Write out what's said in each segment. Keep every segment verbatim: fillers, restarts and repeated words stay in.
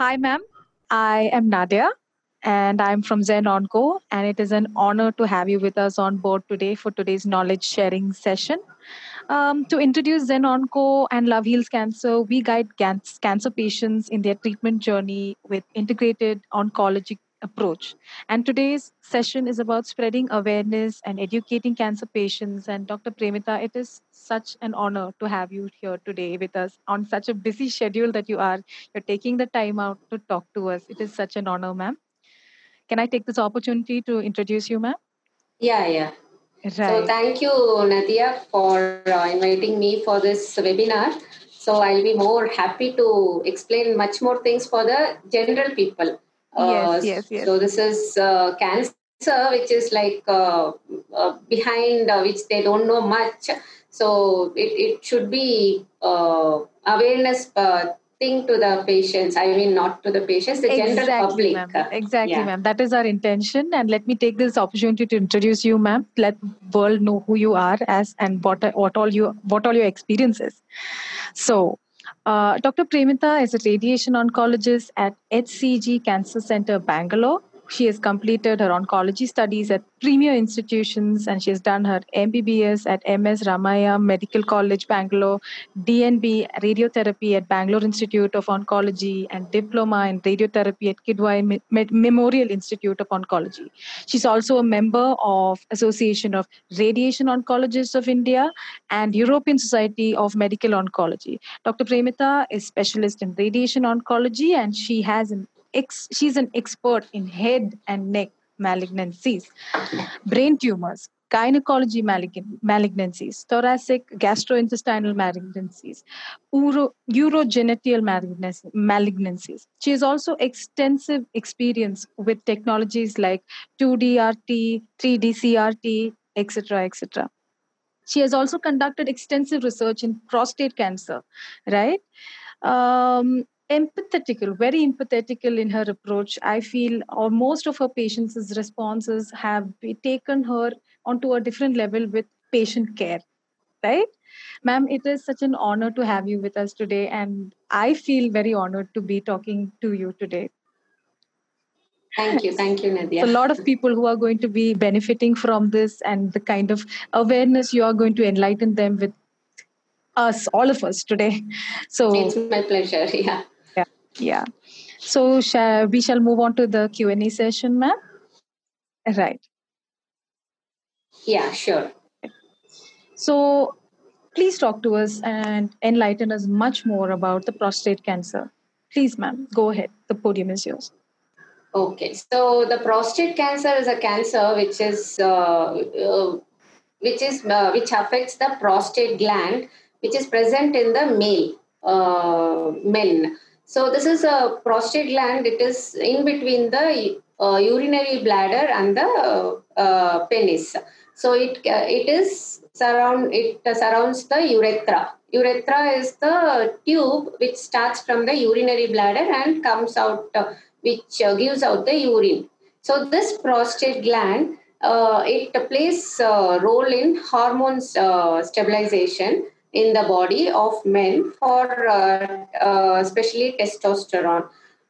Hi, ma'am. I am Nadia, and I'm from Zen Onco, and it is an honor to have you with us on board today for today's knowledge sharing session. Um, to introduce Zen Onco and Love Heals Cancer, we guide can- cancer patients in their treatment journey with integrated oncology approach. And today's session is about spreading awareness and educating cancer patients. And Doctor Premitha, it is such an honor to have you here today with us on such a busy schedule that you are. You're taking the time out to talk to us. It is such an honor, ma'am. Can I take this opportunity to introduce you, ma'am? Yeah, yeah. Right. So thank you, Nadia, for uh, inviting me for this webinar. So I'll be more happy to explain much more things for the general people. Uh, yes, yes, yes. So this is uh, cancer, which is like uh, uh, behind, uh, which they don't know much. So it, it should be uh, awareness uh, thing to the patients. I mean, not to the patients, the exactly, general public. Ma'am. Exactly, yeah. ma'am. That is our intention. And let me take this opportunity to introduce you, ma'am. Let the world know who you are as and what, what all you what all your experiences. So. Uh, Doctor Premitha is a radiation oncologist at H C G Cancer Center, Bangalore. She has completed her oncology studies at premier institutions, and she has done her M B B S at M S Ramaiah Medical College, Bangalore, D N B radiotherapy at Bangalore Institute of Oncology, and diploma in radiotherapy at Kidwai Memorial Institute of Oncology. She's also a member of Association of Radiation Oncologists of India and European Society of Medical Oncology. Doctor Premitha is specialist in radiation oncology, and she has an Ex, she's an expert in head and neck malignancies, brain tumors, gynecology malign, malignancies, thoracic gastrointestinal malignancies, uro, urogenital malignancies. She has also extensive experience with technologies like two D R T, three D C R T, et cetera, et cetera. She has also conducted extensive research in prostate cancer, right? Um, Empathetical, very empathetical in her approach. I feel or most of her patients' responses have taken her onto a different level with patient care, right? Ma'am, it is such an honor to have you with us today, and I feel very honored to be talking to you today. Thank you. Thank you, Nadia. So a lot of people who are going to be benefiting from this and the kind of awareness you are going to enlighten them with us, all of us today. So it's my pleasure. Yeah. Yeah. So shall, we shall move on to the Q and A session, ma'am. Right. Yeah, sure. So please talk to us and enlighten us much more about the prostate cancer. Please, ma'am, go ahead. The podium is yours. Okay. So the prostate cancer is a cancer which is uh, uh, which is uh, which affects the prostate gland, which is present in the male uh, men. So this is a prostate gland. It is in between the uh, urinary bladder and the uh, uh, penis. So it uh, it is surround it uh, surrounds the urethra. Urethra is the tube which starts from the urinary bladder and comes out, uh, which uh, gives out the urine. So this prostate gland uh, it plays a role in hormones uh, stabilization in the body of men for uh, uh, especially testosterone.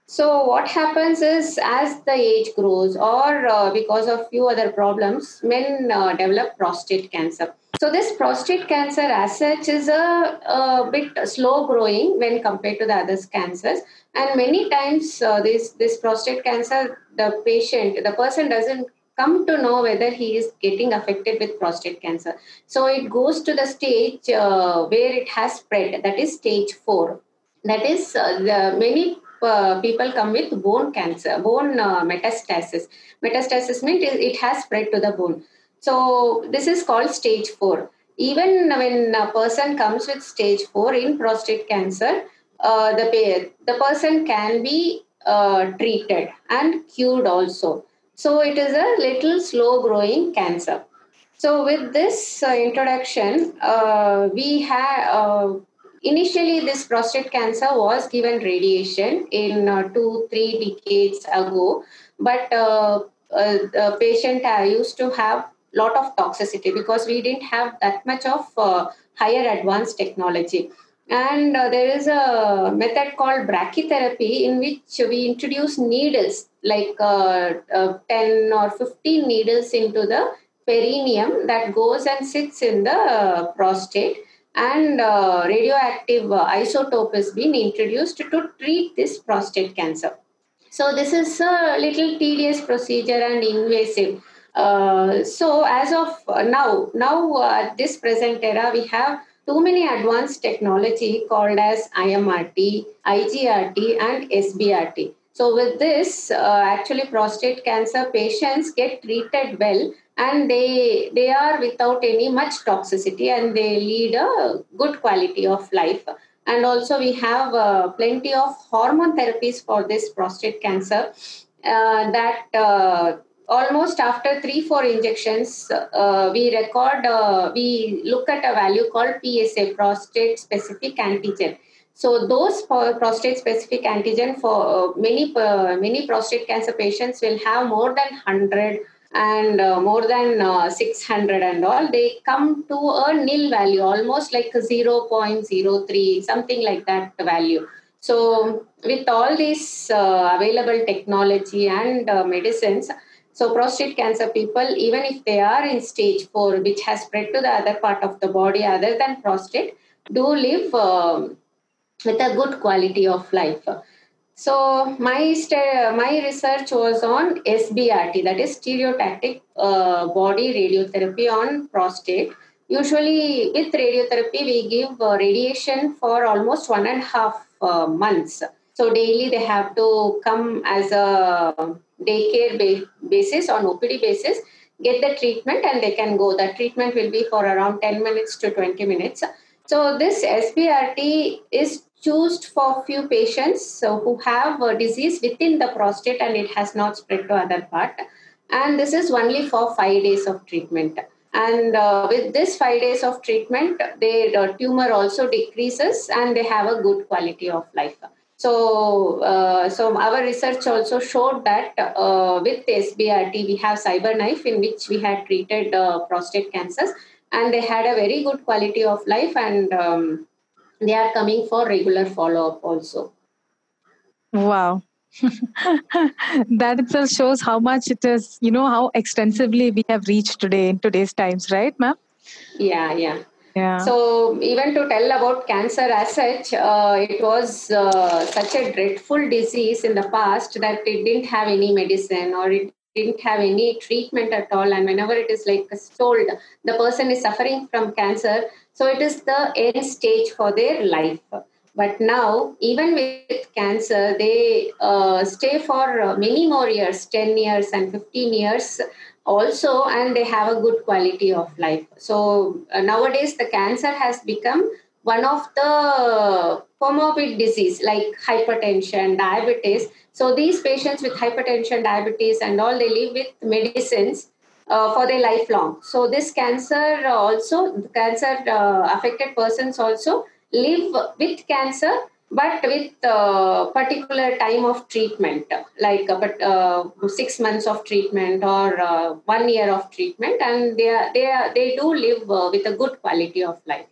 So what happens is as the age grows or uh, because of few other problems, men uh, develop prostate cancer. So this prostate cancer as such is a, a bit slow growing when compared to the other cancers. And many times uh, this, this prostate cancer, the patient, the person doesn't come to know whether he is getting affected with prostate cancer. So it goes to the stage uh, where it has spread, that is stage four. That is, uh, the many uh, people come with bone cancer, bone uh, metastasis. Metastasis means it has spread to the bone. So this is called stage four. Even when a person comes with stage four in prostate cancer, uh, the, the person can be uh, treated and cured also. So it is a little slow growing cancer. So with this uh, introduction, uh, we had uh, initially this prostate cancer was given radiation in uh, two, three decades ago. But uh, uh, the patient uh, used to have a lot of toxicity because we didn't have that much of uh, higher advanced technology. And uh, there is a method called brachytherapy, in which we introduce needles, like uh, uh, ten or fifteen needles into the perineum that goes and sits in the uh, prostate, and uh, radioactive uh, isotope is being introduced to treat this prostate cancer. So this is a little tedious procedure and invasive. Uh, so as of now, now at uh, this present era, we have too many advanced technology called as I M R T, I G R T and S B R T. So with this, uh, actually prostate cancer patients get treated well, and they, they are without any much toxicity, and they lead a good quality of life. And also we have uh, plenty of hormone therapies for this prostate cancer uh, that uh, almost after three, four injections, uh, we record, uh, we look at a value called P S A, prostate-specific antigen. So those prostate-specific antigen for uh, many, uh, many prostate cancer patients will have more than one hundred and uh, more than uh, six hundred and all. They come to a nil value, almost like a zero point zero three, something like that value. So with all this uh, available technology and uh, medicines, so prostate cancer people, even if they are in stage four, which has spread to the other part of the body other than prostate, do live uh, with a good quality of life. So my st- my research was on S B R T, that is stereotactic uh, body radiotherapy on prostate. Usually with radiotherapy, we give uh, radiation for almost one and a half uh, months. So daily they have to come as a daycare ba- basis on O P D basis, get the treatment, and they can go. The treatment will be for around ten minutes to twenty minutes. So this S B R T is used for few patients so who have a disease within the prostate and it has not spread to other part. And this is only for five days of treatment. And uh, with this five days of treatment, they, the tumor also decreases and they have a good quality of life. So, uh, so our research also showed that uh, with S B R T, we have CyberKnife, in which we had treated uh, prostate cancers, and they had a very good quality of life, and um, they are coming for regular follow-up also. Wow. That itself shows how much it is, you know, how extensively we have reached today in today's times, right, ma'am? Yeah, yeah. Yeah. So even to tell about cancer as such, uh, it was uh, such a dreadful disease in the past that it didn't have any medicine or it didn't have any treatment at all. And whenever it is like told, the person is suffering from cancer. So it is the end stage for their life. But now, even with cancer, they uh, stay for many more years, ten years and fifteen years also, and they have a good quality of life. So uh, nowadays, the cancer has become one of the comorbid disease like hypertension, diabetes. So these patients with hypertension, diabetes and all, they live with medicines uh, for their lifelong. So this cancer also, cancer uh, affected persons also live with cancer, but with a particular time of treatment, like about uh, six months of treatment or uh, one year of treatment, and they are, they are, they do live uh, with a good quality of life.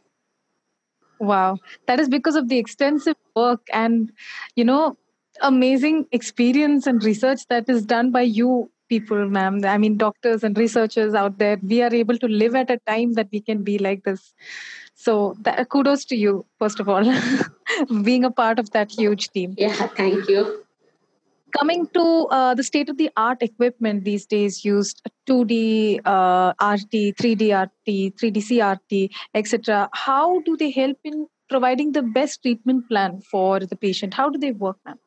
Wow, that is because of the extensive work and, you know, amazing experience and research that is done by you people, ma'am. I mean, doctors and researchers out there, we are able to live at a time that we can be like this. So that, kudos to you, first of all, being a part of that huge team. Yeah, thank you. Coming to uh, the state-of-the-art equipment these days used, two D uh, R T, three D R T, three D C R T, et cetera. How do they help in providing the best treatment plan for the patient? How do they work, ma'am?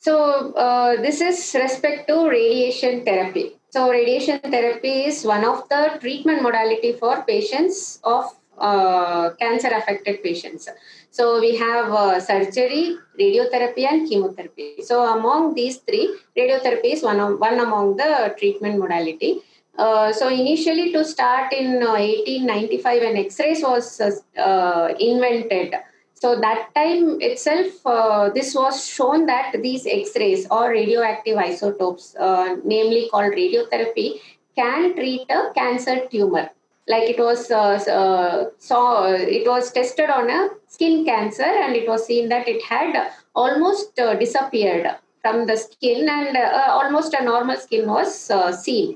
So uh, this is respect to radiation therapy. So radiation therapy is one of the treatment modality for patients of uh, cancer-affected patients. So we have uh, surgery, radiotherapy and chemotherapy. So among these three, radiotherapy is one, of, one among the treatment modality. Uh, so initially to start in uh, eighteen ninety-five when X-rays was uh, invented. So that time itself, uh, this was shown that these X-rays or radioactive isotopes, uh, namely called radiotherapy, can treat a cancer tumor. like it was uh, uh, saw uh, it was tested on a skin cancer, and it was seen that it had almost uh, disappeared from the skin, and uh, almost a normal skin was uh, seen.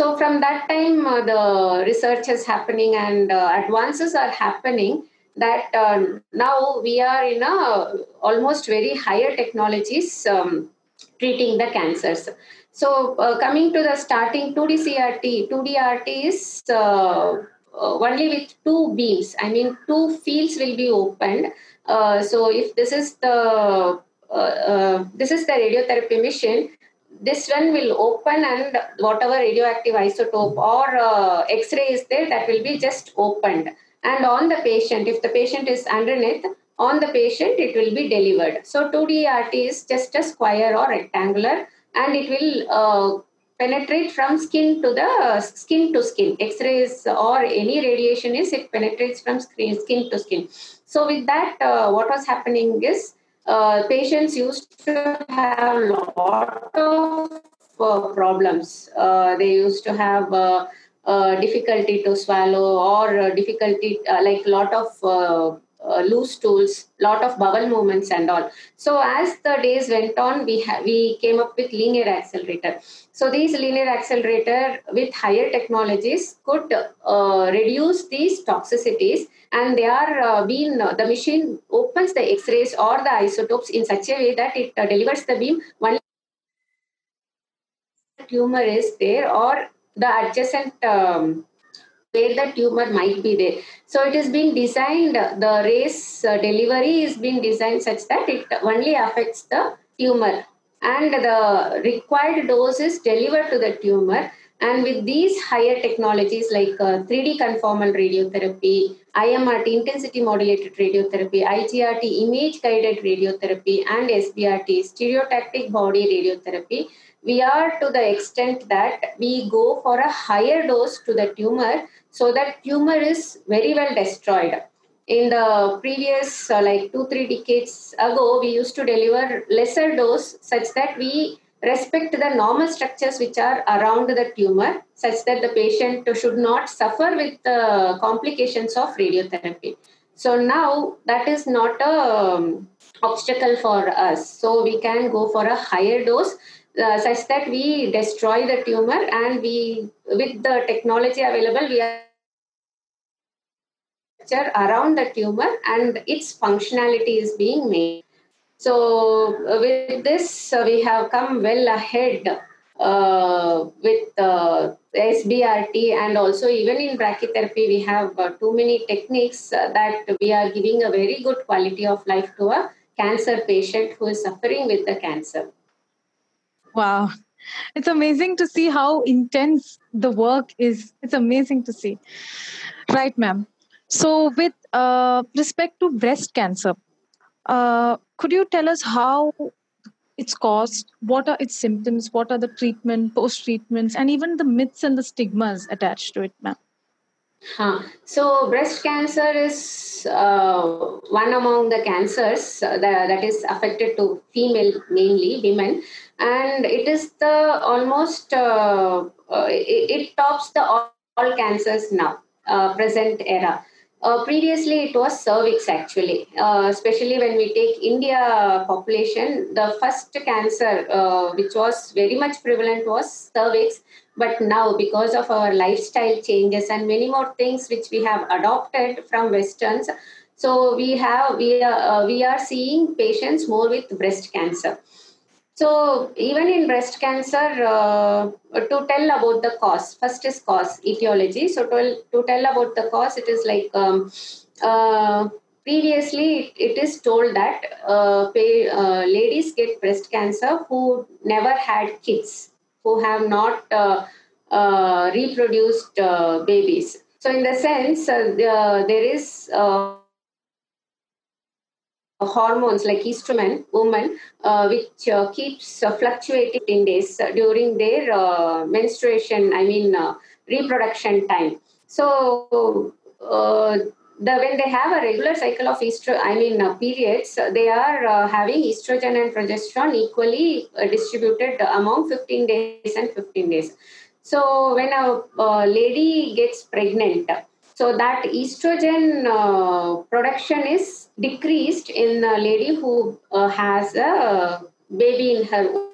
So from that time, uh, the research is happening and uh, advances are happening, that uh, now we are in a almost very higher technologies um, treating the cancers. So uh, coming to the starting, two D C R T, two D R T is uh, only with two beams. I mean, two fields will be opened. Uh, so if this is the uh, uh, this is the radiotherapy machine, this one will open, and whatever radioactive isotope or uh, X-ray is there, that will be just opened. And on the patient, if the patient is underneath, on the patient, it will be delivered. So two D R T is just a square or rectangular, and it will uh, penetrate from skin to the uh, skin to skin. X-rays or any radiation is, it penetrates from skin, skin to skin. So with that, uh, what was happening is uh, patients used to have a lot of uh, problems. Uh, they used to have uh, Uh, difficulty to swallow, or uh, difficulty uh, like lot of uh, uh, loose stools, lot of bowel movements and all. So as the days went on, we ha- we came up with linear accelerator. So these linear accelerator with higher technologies could uh, reduce these toxicities, and they are uh, being uh, the machine opens the X-rays or the isotopes in such a way that it uh, delivers the beam only the tumor is there, or the adjacent um, where the tumor might be there. So it is being designed, the rays uh, delivery is being designed such that it only affects the tumor, and the required dose is delivered to the tumor. And with these higher technologies like uh, three D conformal radiotherapy, I M R T, intensity modulated radiotherapy, I G R T, image guided radiotherapy, and S B R T, stereotactic body radiotherapy, we are to the extent that we go for a higher dose to the tumor, so that tumor is very well destroyed. In the previous uh, like two, three decades ago, we used to deliver lesser dose such that we respect the normal structures which are around the tumor, such that the patient should not suffer with the complications of radiotherapy. So now that is not an obstacle for us. So we can go for a higher dose, Uh, such that we destroy the tumor, and we, with the technology available, we are around the tumor and its functionality is being made. So uh, with this, uh, we have come well ahead uh, with uh, S B R T, and also even in brachytherapy, we have uh, too many techniques uh, that we are giving a very good quality of life to a cancer patient who is suffering with the cancer. Wow. It's amazing to see how intense the work is. It's amazing to see. Right, ma'am. So with uh, respect to breast cancer, uh, could you tell us how it's caused? What are its symptoms? What are the treatment, post-treatments, and even the myths and the stigmas attached to it, ma'am? Huh. So breast cancer is uh, one among the cancers that, that is affected to female, mainly women. And it is the almost, uh, uh, it, it tops the all, all cancers now, uh, present era. Uh, previously, it was cervix actually, uh, especially when we take India population, the first cancer uh, which was very much prevalent was cervix. But now, because of our lifestyle changes and many more things which we have adopted from Westerns, so we have we are, uh, we are seeing patients more with breast cancer. So even in breast cancer, uh, to tell about the cause, first is cause, etiology. So to, to tell about the cause, it is like um, uh, previously it is told that uh, pay, uh, ladies get breast cancer who never had kids, who have not uh, uh, reproduced uh, babies. So in the sense, uh, the, uh, there is uh, hormones like estrogen, women, uh, which uh, keeps uh, fluctuating in days uh, during their uh, menstruation, I mean, uh, reproduction time. So uh, the when they have a regular cycle of estro, I mean, uh, periods, they are uh, having estrogen and progesterone equally uh, distributed among fifteen days and fifteen days. So when a uh, lady gets pregnant, so that estrogen uh, production is decreased in a lady who uh, has a baby in her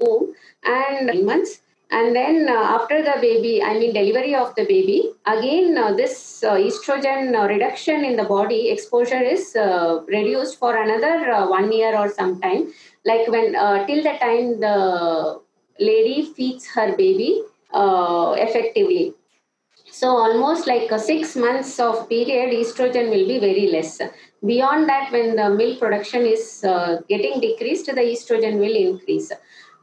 womb and months. And then uh, after the baby, I mean delivery of the baby, again, uh, this uh, estrogen uh, reduction in the body exposure is uh, reduced for another uh, one year or some time. Like when, uh, till the time the lady feeds her baby uh, effectively. So almost like a six months of period, estrogen will be very less. Beyond that, when the milk production is uh, getting decreased, the estrogen will increase.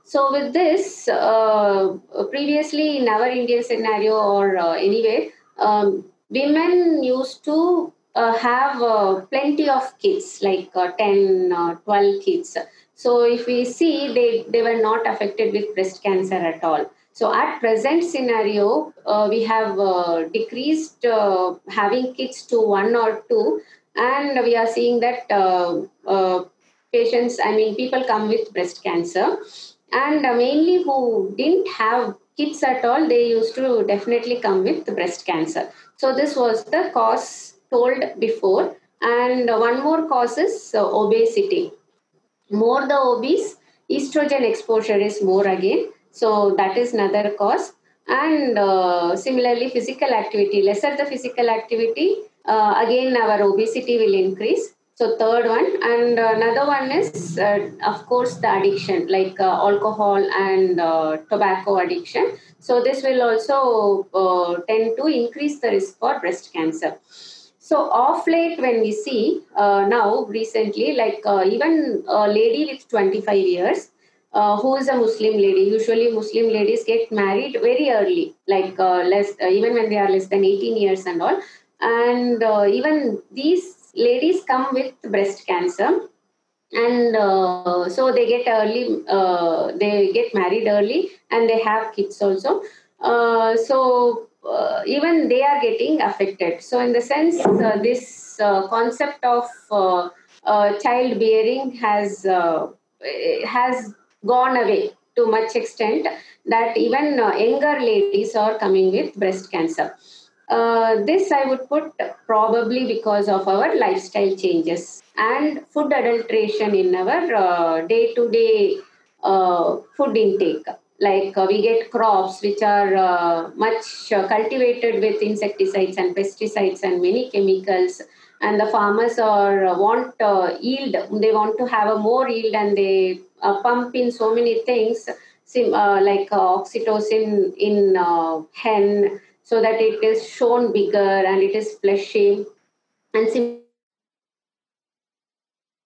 So with this, uh, previously in our Indian scenario or uh, anyway, um, women used to uh, have uh, plenty of kids, like uh, ten, twelve kids. So if we see, they, they were not affected with breast cancer at all. So at present scenario, uh, we have uh, decreased uh, having kids to one or two. And we are seeing that uh, uh, patients, I mean, people come with breast cancer. And mainly who didn't have kids at all, they used to definitely come with breast cancer. So this was the cause told before. And one more cause is obesity. More the obese, estrogen exposure is more again. So that is another cause. And uh, similarly, physical activity. Lesser the physical activity, uh, again our obesity will increase. So third one, and another one is, uh, of course, the addiction, like uh, alcohol and uh, tobacco addiction. So this will also uh, tend to increase the risk for breast cancer. So off late when we see uh, now recently, like uh, even a lady with twenty-five years, uh, who is a Muslim lady, usually Muslim ladies get married very early, like uh, less, uh, even when they are less than eighteen years and all. And uh, even these ladies come with breast cancer, and uh, so they get early, uh, they get married early, and they have kids also. Uh, so uh, even they are getting affected. So in the sense, uh, this uh, concept of uh, uh, childbearing has uh, has gone away to much extent that even uh, younger ladies are coming with breast cancer. Uh, this I would put probably because of our lifestyle changes and food adulteration in our uh, day-to-day uh, food intake. Like uh, we get crops which are uh, much uh, cultivated with insecticides and pesticides and many chemicals. And the farmers are uh, want uh, yield. They want to have a more yield, and they uh, pump in so many things sim, uh, like uh, oxytocin in uh, hen, so that it is shown bigger and it is fleshy. And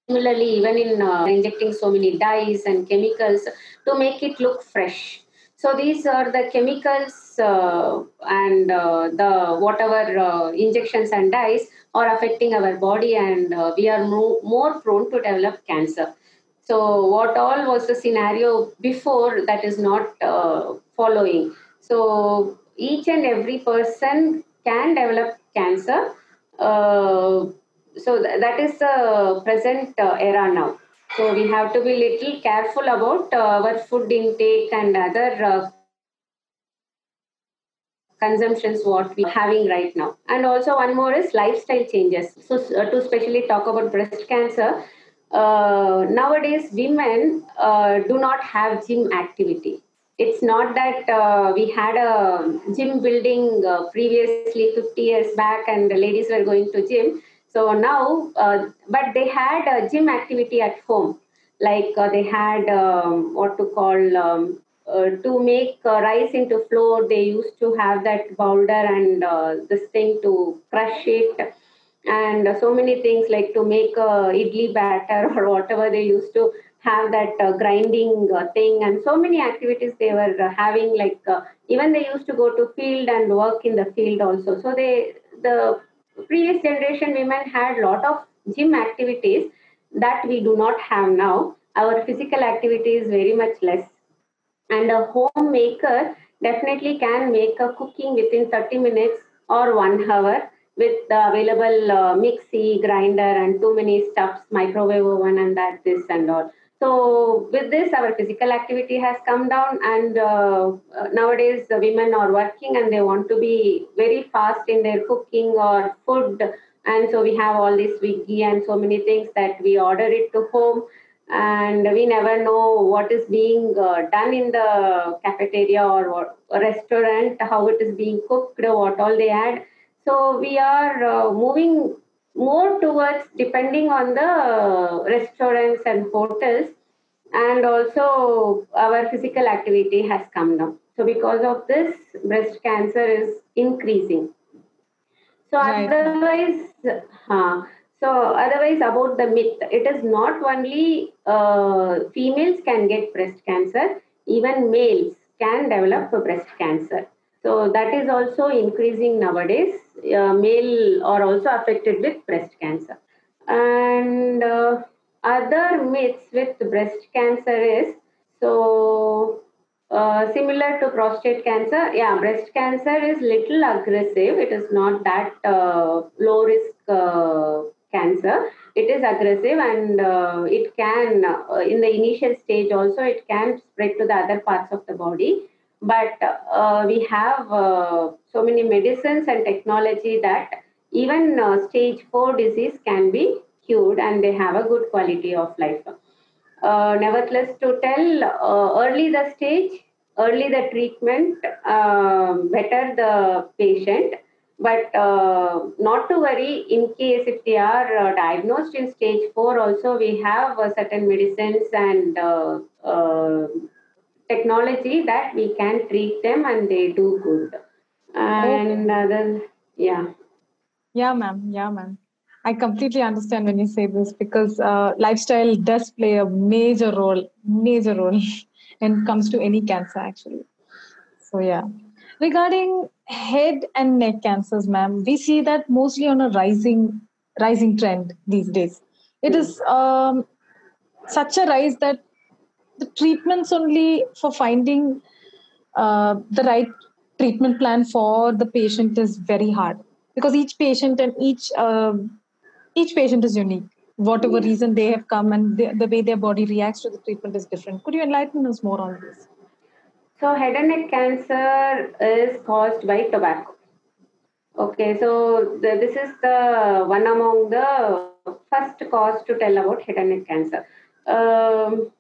similarly, even in uh, injecting so many dyes and chemicals to make it look fresh. So these are the chemicals uh, and uh, the whatever uh, injections and dyes are affecting our body, and uh, we are mo- more prone to develop cancer. So what all was the scenario before that is not uh, following. So each and every person can develop cancer. Uh, so th- that is the present uh, era now. So we have to be little careful about uh, our food intake and other uh, consumptions what we are having right now. And also one more is lifestyle changes. So uh, to specially talk about breast cancer, uh, nowadays women uh, do not have gym activity. It's not that uh, we had a gym building uh, previously fifty years back and the ladies were going to gym. So now, uh, but they had a gym activity at home. Like uh, they had um, what to call, um, uh, to make uh, rice into flour, they used to have that powder and uh, this thing to crush it. And uh, so many things like to make uh, idli batter or whatever they used to have that uh, grinding uh, thing, and so many activities they were uh, having, like uh, even they used to go to field and work in the field also. So they, the previous generation women had a lot of gym activities that we do not have now. Our physical activity is very much less. And a homemaker definitely can make a cooking within thirty minutes or one hour with the available uh, mixie, grinder, and too many stuffs, microwave oven and that, this and all. So with this, our physical activity has come down, and uh, nowadays the women are working and they want to be very fast in their cooking or food. And so we have all this Swiggy and so many things that we order it to home, and we never know what is being uh, done in the cafeteria or, or restaurant, how it is being cooked, what all they add. So we are uh, moving more towards depending on the uh, restaurants and hotels, and also our physical activity has come down. So because of this, breast cancer is increasing. So right. otherwise, uh, so otherwise about the myth, it is not only uh, females can get breast cancer, even males can develop breast cancer. So that is also increasing nowadays. Uh, male are also affected with breast cancer. And uh, other myths with breast cancer is, so uh, similar to prostate cancer, yeah, breast cancer is little aggressive. It is not that uh, low risk uh, cancer. It is aggressive, and uh, it can, uh, in the initial stage also, it can spread to the other parts of the body. But uh, we have uh, so many medicines and technology that even uh, stage four disease can be cured, and they have a good quality of life. Uh, nevertheless, to tell, uh, early the stage, early the treatment, uh, better the patient. But uh, not to worry, in case if they are uh, diagnosed in stage four also, we have uh, certain medicines and uh, uh, technology that we can treat them, and they do good. And okay. other, yeah. Yeah, ma'am. Yeah, ma'am. I completely understand when you say this, because uh, lifestyle does play a major role, major role when it comes to any cancer, actually. So, yeah. Regarding head and neck cancers, ma'am, we see that mostly on a rising, rising trend these days. It is um, such a rise that the treatments only for finding uh, the right treatment plan for the patient is very hard, because each patient and each uh, each patient is unique. Whatever reason they have come, and the, the way their body reacts to the treatment is different. Could you enlighten us more on this? So head and neck cancer is caused by tobacco. Okay, so the, this is the one among the first cause to tell about head and neck cancer. Um,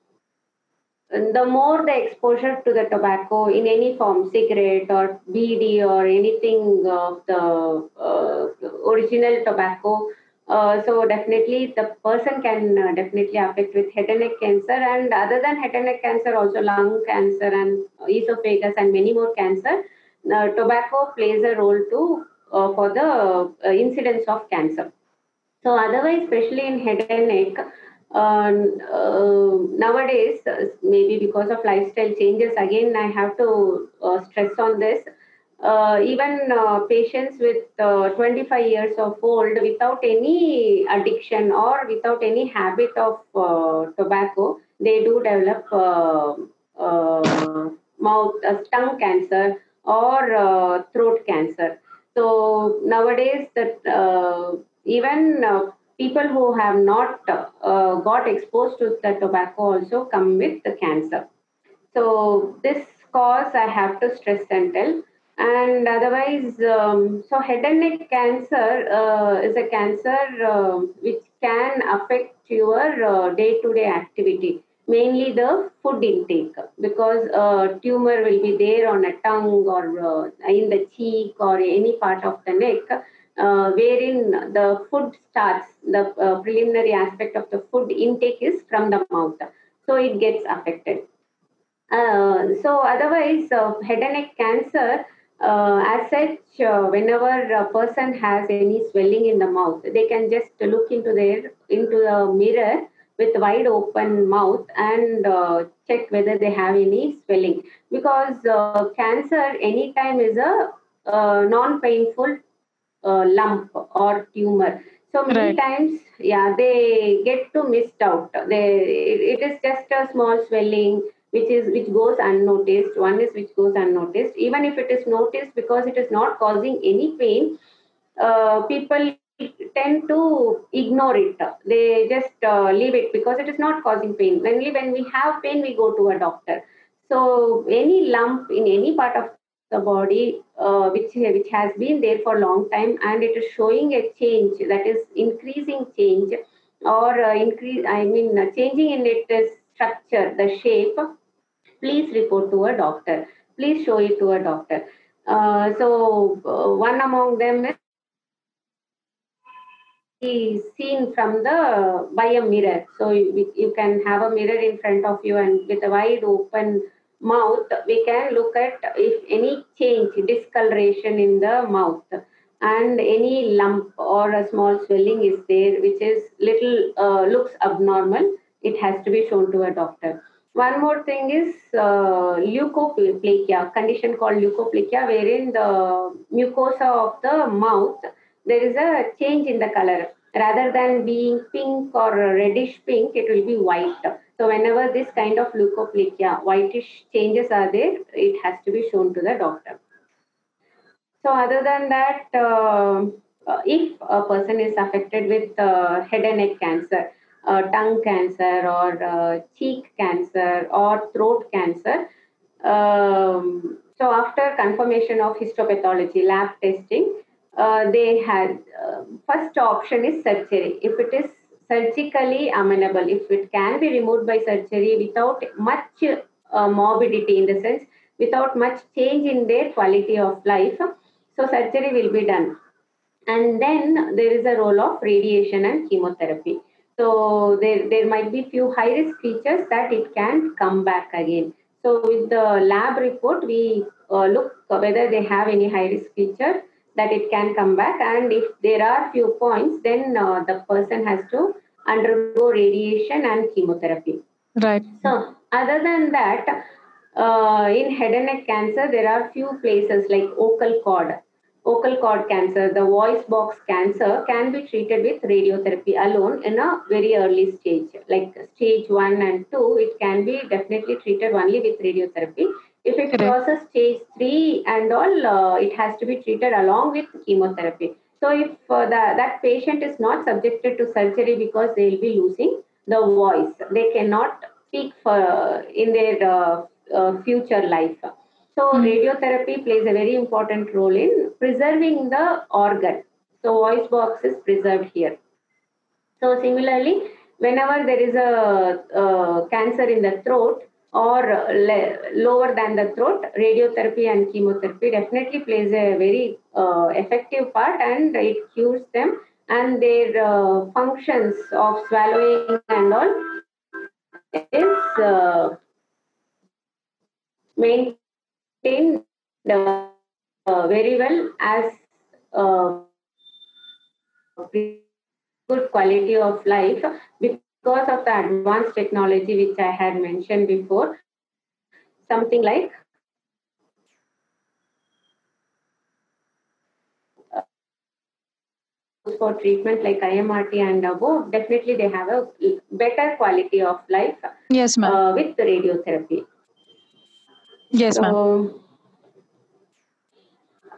The more the exposure to the tobacco in any form, cigarette or B D or anything of the uh, original tobacco, uh, so definitely the person can uh, definitely affect with head and neck cancer. And other than head and neck cancer, also lung cancer and esophagus and many more cancer, uh, tobacco plays a role too uh, for the uh, incidence of cancer. So otherwise, especially in head and neck, Uh, uh, nowadays, uh, maybe because of lifestyle changes, again, I have to uh, stress on this. Uh, even uh, patients with uh, twenty-five years of old without any addiction or without any habit of uh, tobacco, they do develop uh, uh, mouth, uh, tongue cancer or uh, throat cancer. So nowadays, that uh, even uh, people who have not uh, got exposed to the tobacco also come with the cancer. So this cause I have to stress and tell. And otherwise, um, so head and neck cancer uh, is a cancer uh, which can affect your uh, day-to-day activity, mainly the food intake, because a tumor will be there on a tongue or uh, in the cheek or any part of the neck, Uh, wherein the food starts, the uh, preliminary aspect of the food intake is from the mouth. So it gets affected. Uh, so otherwise, uh, head and neck cancer, uh, as such, uh, whenever a person has any swelling in the mouth, they can just look into their into the mirror with wide open mouth and uh, check whether they have any swelling. Because uh, cancer anytime is a uh, non-painful Uh, lump or tumor. So many right. times, yeah, they get to missed out. They it, it is just a small swelling which is which goes unnoticed. One is which goes unnoticed. Even if it is noticed, because it is not causing any pain, uh, people tend to ignore it. They just uh, leave it because it is not causing pain. Mainly when we have pain, we go to a doctor. So any lump in any part of the body uh, which, which has been there for a long time and it is showing a change, that is increasing change or uh, increase, I mean uh, changing in its structure, the shape, please report to a doctor. Please show it to a doctor. Uh, so uh, one among them is seen from the by a mirror. So you, you can have a mirror in front of you, and with a wide open mouth, we can look at if any change, discoloration in the mouth, and any lump or a small swelling is there, which is little uh, looks abnormal. It has to be shown to a doctor. One more thing is uh, leukoplakia, condition called leukoplakia, wherein the mucosa of the mouth, there is a change in the color. Rather than being pink or reddish pink, it will be white. So whenever this kind of leukoplakia, whitish changes are there, it has to be shown to the doctor. So other than that, uh, if a person is affected with uh, head and neck cancer, Uh, tongue cancer or uh, cheek cancer or throat cancer. Um, so after confirmation of histopathology, lab testing, uh, they had uh, first option is surgery. If it is surgically amenable, if it can be removed by surgery without much uh, morbidity, in the sense without much change in their quality of life, so surgery will be done. And then there is a role of radiation and chemotherapy. So there, there might be few high-risk features that it can come back again. So with the lab report, we uh, look whether they have any high-risk feature that it can come back. And if there are few points, then uh, the person has to undergo radiation and chemotherapy. Right. So other than that, uh, in head and neck cancer, there are few places like vocal cord. Vocal cord cancer, the voice box cancer, can be treated with radiotherapy alone in a very early stage. Like stage one and two, it can be definitely treated only with radiotherapy. If it crosses stage three and all, uh, it has to be treated along with chemotherapy. So if uh, the, that patient is not subjected to surgery because they will be losing the voice, they cannot speak for, in their uh, uh, future life. So radiotherapy plays a very important role in preserving the organ. So voice box is preserved here. So similarly, whenever there is a uh, cancer in the throat or lower than the throat, radiotherapy and chemotherapy definitely plays a very uh, effective part, and it cures them, and their uh, functions of swallowing and all is uh, maintained Maintained uh, uh, very well as uh, good quality of life because of the advanced technology which I had mentioned before. Something like uh, for treatment like I M R T and above, definitely they have a better quality of life. Yes, ma'am. Uh, with the radiotherapy. Yes, ma'am. So,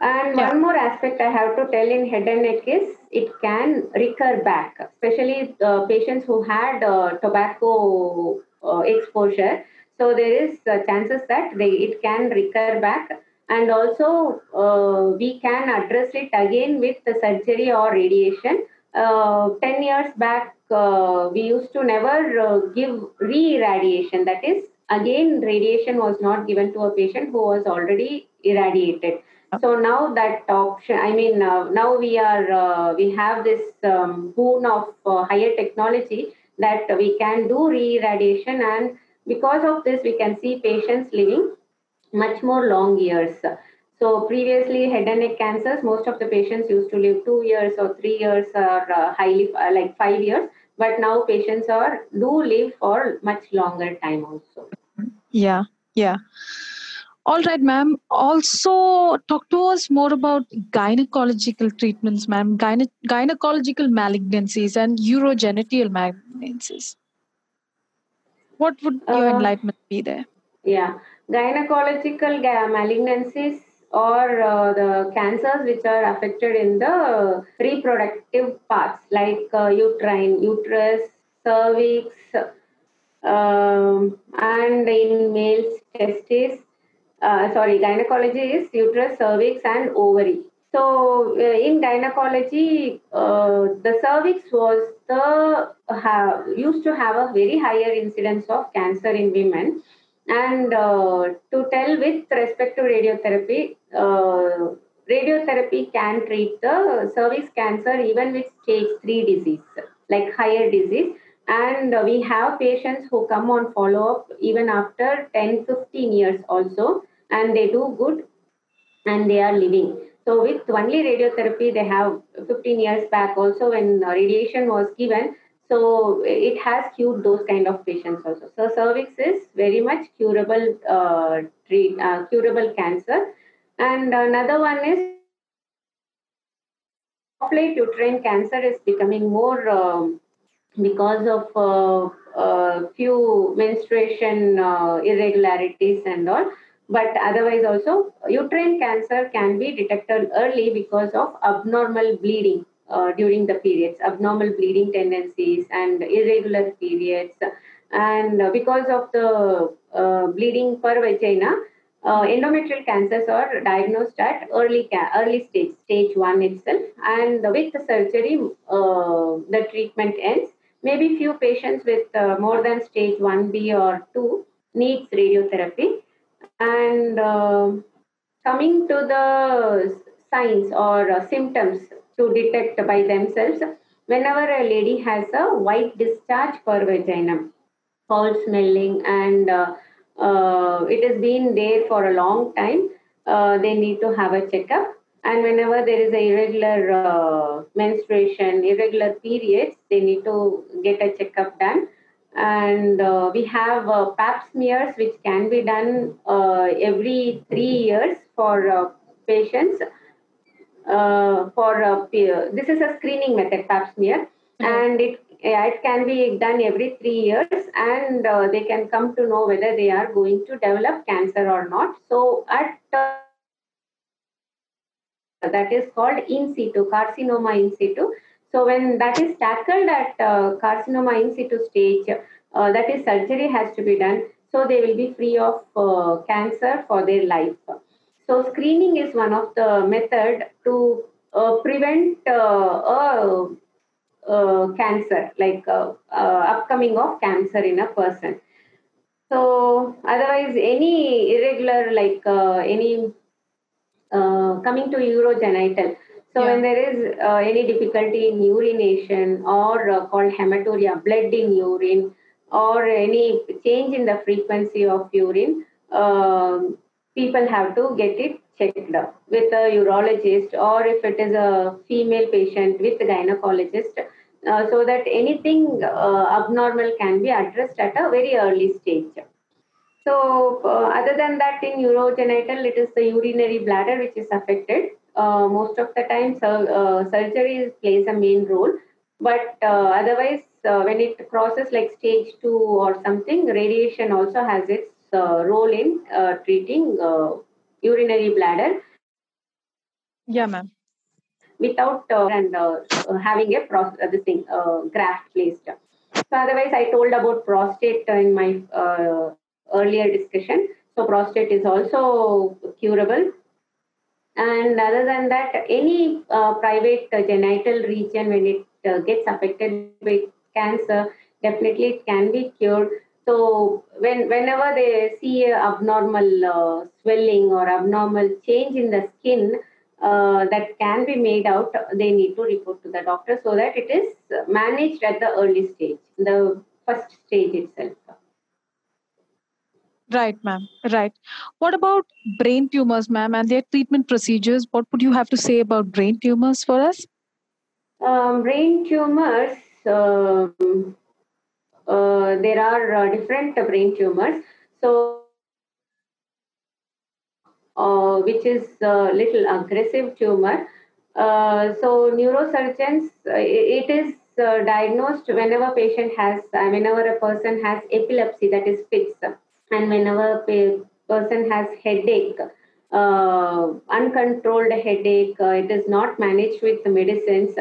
and yeah. One more aspect I have to tell in head and neck is it can recur back, especially the patients who had uh, tobacco uh, exposure. So there is uh, chances that they, it can recur back, and also uh, we can address it again with the surgery or radiation. Uh, ten years back, uh, we used to never uh, give re-irradiation, that is, again, radiation was not given to a patient who was already irradiated. Okay. So now that option, I mean, uh, now we are uh, we have this um, boon of uh, higher technology that we can do re-irradiation, and because of this, we can see patients living much more long years. So previously, head and neck cancers, most of the patients used to live two years or three years or uh, highly uh, like five years. But now patients are do live for much longer time also. Yeah, yeah. All right, ma'am. Also, talk to us more about gynecological treatments, ma'am. Gyne- gynecological malignancies and urogenital malignancies. What would your uh, enlightenment be there? Yeah, gynecological ga- malignancies or uh, the cancers which are affected in the reproductive parts like uh, uterine, uterus, cervix, um, and in males, testes. Uh, sorry, gynecology is uterus, cervix, and ovary. So uh, in gynecology, uh, the cervix was the have, used to have a very higher incidence of cancer in women. And uh, to tell with respect to radiotherapy, uh, radiotherapy can treat the cervix cancer even with stage three disease, like higher disease. And uh, we have patients who come on follow-up even after ten to fifteen years also, and they do good and they are living. So with only radiotherapy, they have fifteen years back also when radiation was given. So it has cured those kind of patients also. So cervix is very much curable, uh, treat, uh, curable cancer. And another one is plate uterine cancer is becoming more um, because of uh, uh, few menstruation uh, irregularities and all. But otherwise also, uterine cancer can be detected early because of abnormal bleeding uh, during the periods, abnormal bleeding tendencies and irregular periods. And because of the uh, bleeding per vagina, uh, endometrial cancers are diagnosed at early early stage, stage one itself. And with the surgery, uh, the treatment ends. Maybe few patients with uh, more than stage one B or two needs radiotherapy. And uh, coming to the signs or uh, symptoms to detect by themselves, whenever a lady has a white discharge per vagina, foul smelling, and uh, uh, it has been there for a long time, uh, they need to have a checkup. And whenever there is a irregular uh, menstruation, irregular periods, they need to get a checkup done. And uh, we have uh, pap smears, which can be done uh, every three years for uh, patients. Uh, for uh, this is a screening method, pap smear, mm-hmm. and it it can be done every three years, and uh, they can come to know whether they are going to develop cancer or not. So at uh, that is called in situ carcinoma in situ. So when that is tackled at uh, carcinoma in situ stage, uh, that is surgery has to be done. So they will be free of uh, cancer for their life. So screening is one of the method to uh, prevent uh, uh, uh, cancer, like uh, uh, upcoming of cancer in a person. So otherwise any irregular, like uh, any uh, coming to urogenital. So yeah. When there is uh, any difficulty in urination or uh, called hematuria, blood in urine, or any change in the frequency of urine, uh, people have to get it checked up with a urologist, or if it is a female patient, with a gynecologist, uh, so that anything uh, abnormal can be addressed at a very early stage. So uh, other than that, in urogenital, it is the urinary bladder which is affected. Uh, most of the time, so, uh, surgery plays a main role. But uh, otherwise, uh, when it crosses like stage two or something, radiation also has its uh, role in uh, treating uh, urinary bladder. Yeah, ma'am. Without uh, and uh, having a pro- uh, this thing, uh, graft placed. So otherwise, I told about prostate in my uh, earlier discussion. So prostate is also curable. And other than that, any uh, private uh, genital region, when it uh, gets affected with cancer, definitely it can be cured. So when whenever they see a abnormal uh, swelling or abnormal change in the skin uh, that can be made out, they need to report to the doctor so that it is managed at the early stage, the first stage itself. Right, ma'am. Right. What about brain tumors, ma'am, and their treatment procedures? What would you have to say about brain tumors for us? Um, brain tumors, um, uh, there are uh, different uh, brain tumors. So, uh, which is a uh, little aggressive tumor. Uh, so, neurosurgeons, uh, it is uh, diagnosed whenever patient has, uh, whenever a person has epilepsy, that is fits. And whenever a person has headache uh, uncontrolled headache, uh, it is not managed with the medicines,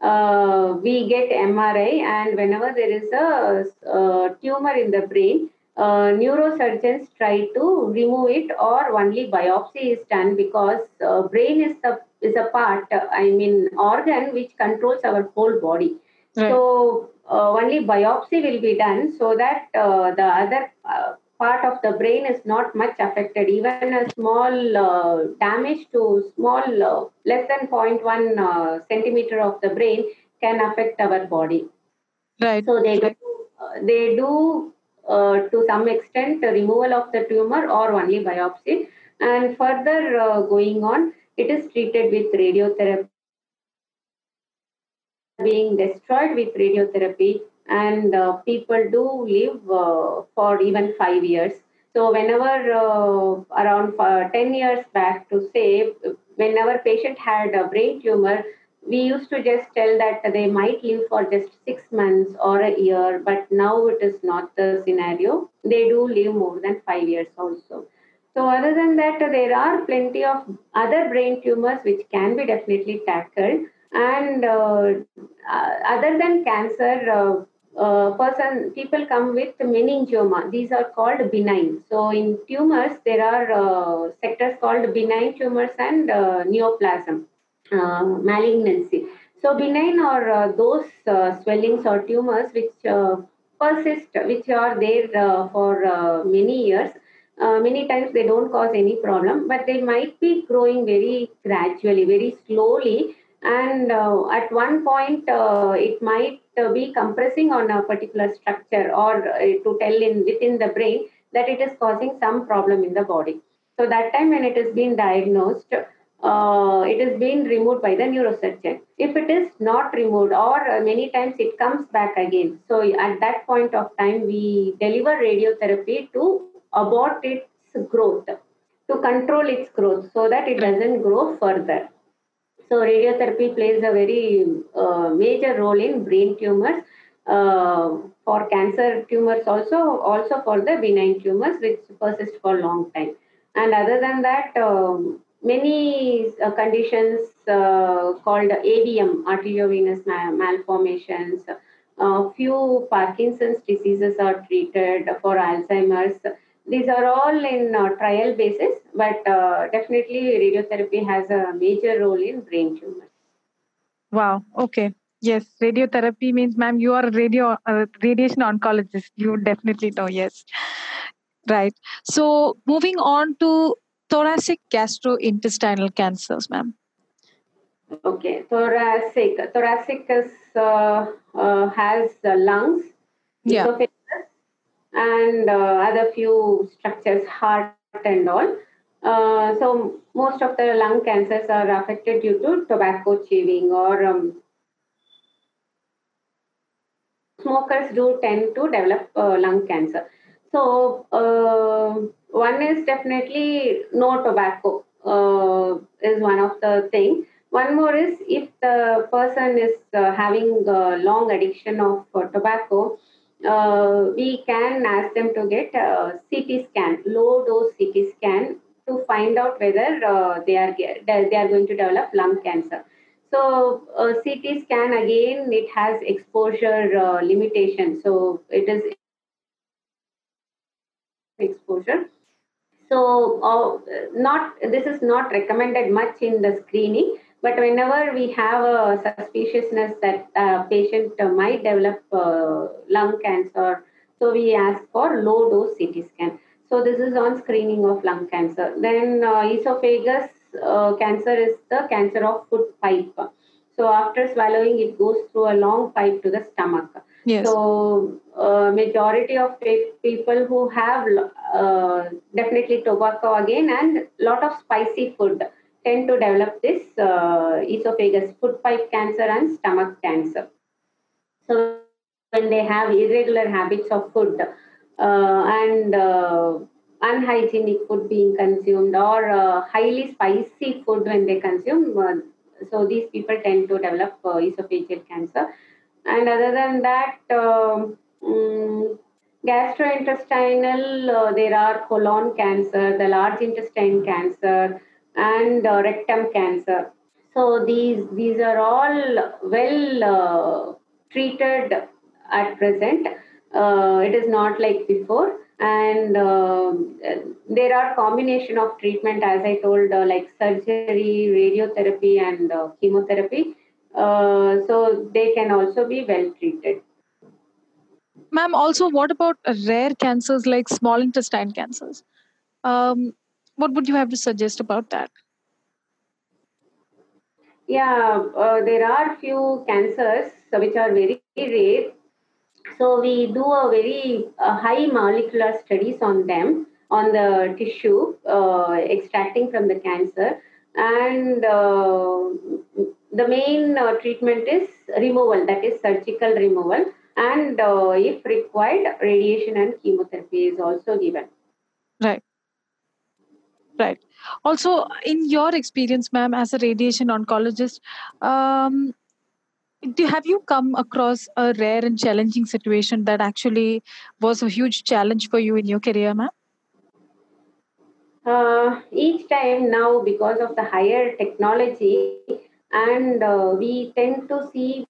uh, we get M R I, and whenever there is a, a tumor in the brain, Uh, neurosurgeons try to remove it, or only biopsy is done, because uh, brain is the is a part, uh, I mean organ which controls our whole body. Right. So uh, only biopsy will be done, so that uh, the other uh, part of the brain is not much affected. Even a small uh, damage to small uh, less than zero point one uh, centimeter of the brain can affect our body. Right. So they do, uh, they do. Uh, to some extent, the removal of the tumor or only biopsy. And further uh, going on, it is treated with radiotherapy, being destroyed with radiotherapy, and uh, people do live uh, for even five years. So whenever uh, around uh, ten years back to say, whenever patient had a brain tumor, we used to just tell that they might live for just six months or a year, but now it is not the scenario. They do live more than five years also. So other than that, there are plenty of other brain tumors which can be definitely tackled. And uh, other than cancer, uh, uh, person people come with meningioma. These are called benign. So in tumors, there are uh, sectors called benign tumors and uh, neoplasm. Uh, malignancy. So benign are uh, those uh, swellings or tumors which uh, persist, which are there uh, for uh, many years. Uh, many times they don't cause any problem, but they might be growing very gradually, very slowly. And uh, at one point, uh, it might uh, be compressing on a particular structure, or uh, to tell in within the brain that it is causing some problem in the body. So that time when it has been diagnosed, Uh, it is being removed by the neurosurgeon. If it is not removed, or uh, many times it comes back again. So at that point of time, we deliver radiotherapy to abort its growth, to control its growth so that it doesn't grow further. So radiotherapy plays a very uh, major role in brain tumors, uh, for cancer tumors also, also for the benign tumors which persist for a long time. And other than that, um, many uh, conditions uh, called A V M, arteriovenous malformations, uh, few Parkinson's diseases are treated for Alzheimer's. These are all in uh, trial basis, but uh, definitely radiotherapy has a major role in brain tumors. Wow, okay. Yes, radiotherapy means, ma'am, you are a radio, uh, radiation oncologist. You definitely know, yes. Right. So moving on to thoracic gastrointestinal cancers, ma'am. Okay, thoracic. Thoracic is, uh, uh, has the lungs, yeah, esophagus, and uh, other few structures, heart and all. Uh, so most of the lung cancers are affected due to tobacco chewing, or um, smokers do tend to develop uh, lung cancer. So uh, one is definitely no tobacco uh, is one of the things. One more is if the person is uh, having a long addiction of uh, tobacco, uh, we can ask them to get a C T scan, low dose C T scan, to find out whether uh, they are get, they are going to develop lung cancer. So uh, C T scan, again, it has exposure uh, limitation. So it is exposure. So uh, not this is not recommended much in the screening, but whenever we have a suspiciousness that a patient might develop uh, lung cancer, so we ask for low-dose C T scan. So this is on screening of lung cancer. Then uh, esophagus uh, cancer is the cancer of food pipe. So after swallowing, it goes through a long pipe to the stomach. Yes. So uh, majority of people who have uh, definitely tobacco again and lot of spicy food tend to develop this uh, esophagus, food pipe cancer and stomach cancer. So when they have irregular habits of food uh, and uh, unhygienic food being consumed, or uh, highly spicy food when they consume, uh, so these people tend to develop uh, esophageal cancer. And other than that, uh, um, Gastrointestinal, uh, there are colon cancer, the large intestine cancer, and uh, rectum cancer. So these, these are all well uh, treated at present. Uh, it is not like before. And uh, there are combination of treatment, as I told, uh, like surgery, radiotherapy, and uh, chemotherapy. Uh, so they can also be well treated. Ma'am, also, what about rare cancers like small intestine cancers? Um, what would you have to suggest about that? Yeah, uh, there are few cancers which are very rare. So we do a very uh, high molecular studies on them, on the tissue, uh, extracting from the cancer. And uh, the main uh, treatment is removal, that is surgical removal. And uh, if required, radiation and chemotherapy is also given. Right. Right. Also, in your experience, ma'am, as a radiation oncologist, um, do, have you come across a rare and challenging situation that actually was a huge challenge for you in your career, ma'am? Uh, each time now, because of the higher technology, and uh, we tend to see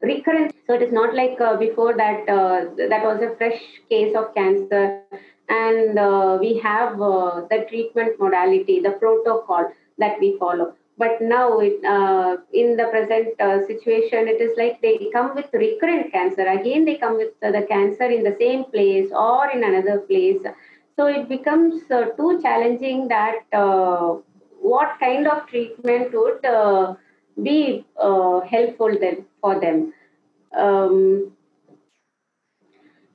recurrence. So it is not like uh, before that uh, that was a fresh case of cancer, and uh, we have uh, the treatment modality, the protocol that we follow. But now it, uh, in the present uh, situation, it is like they come with recurrent cancer. Again, they come with uh, the cancer in the same place or in another place. So it becomes uh, too challenging that uh, what kind of treatment would uh, be uh, helpful then for them. Um,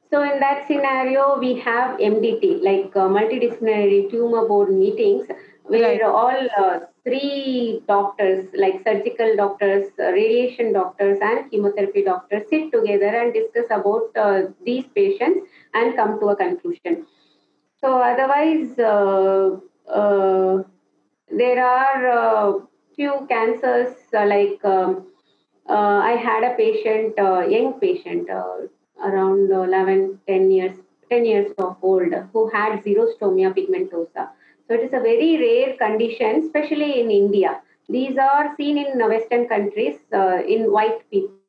so in that scenario, we have M D T, like uh, multidisciplinary tumor board meetings, where right. all uh, three doctors, like surgical doctors, radiation doctors, and chemotherapy doctors sit together and discuss about uh, these patients and come to a conclusion. So otherwise, uh, uh, there are uh, few cancers, uh, like um, uh, I had a patient, uh, young patient, uh, around eleven, ten years, ten years of old, who had xeroderma pigmentosum. So it is a very rare condition, especially in India. These are seen in Western countries, uh, in white people,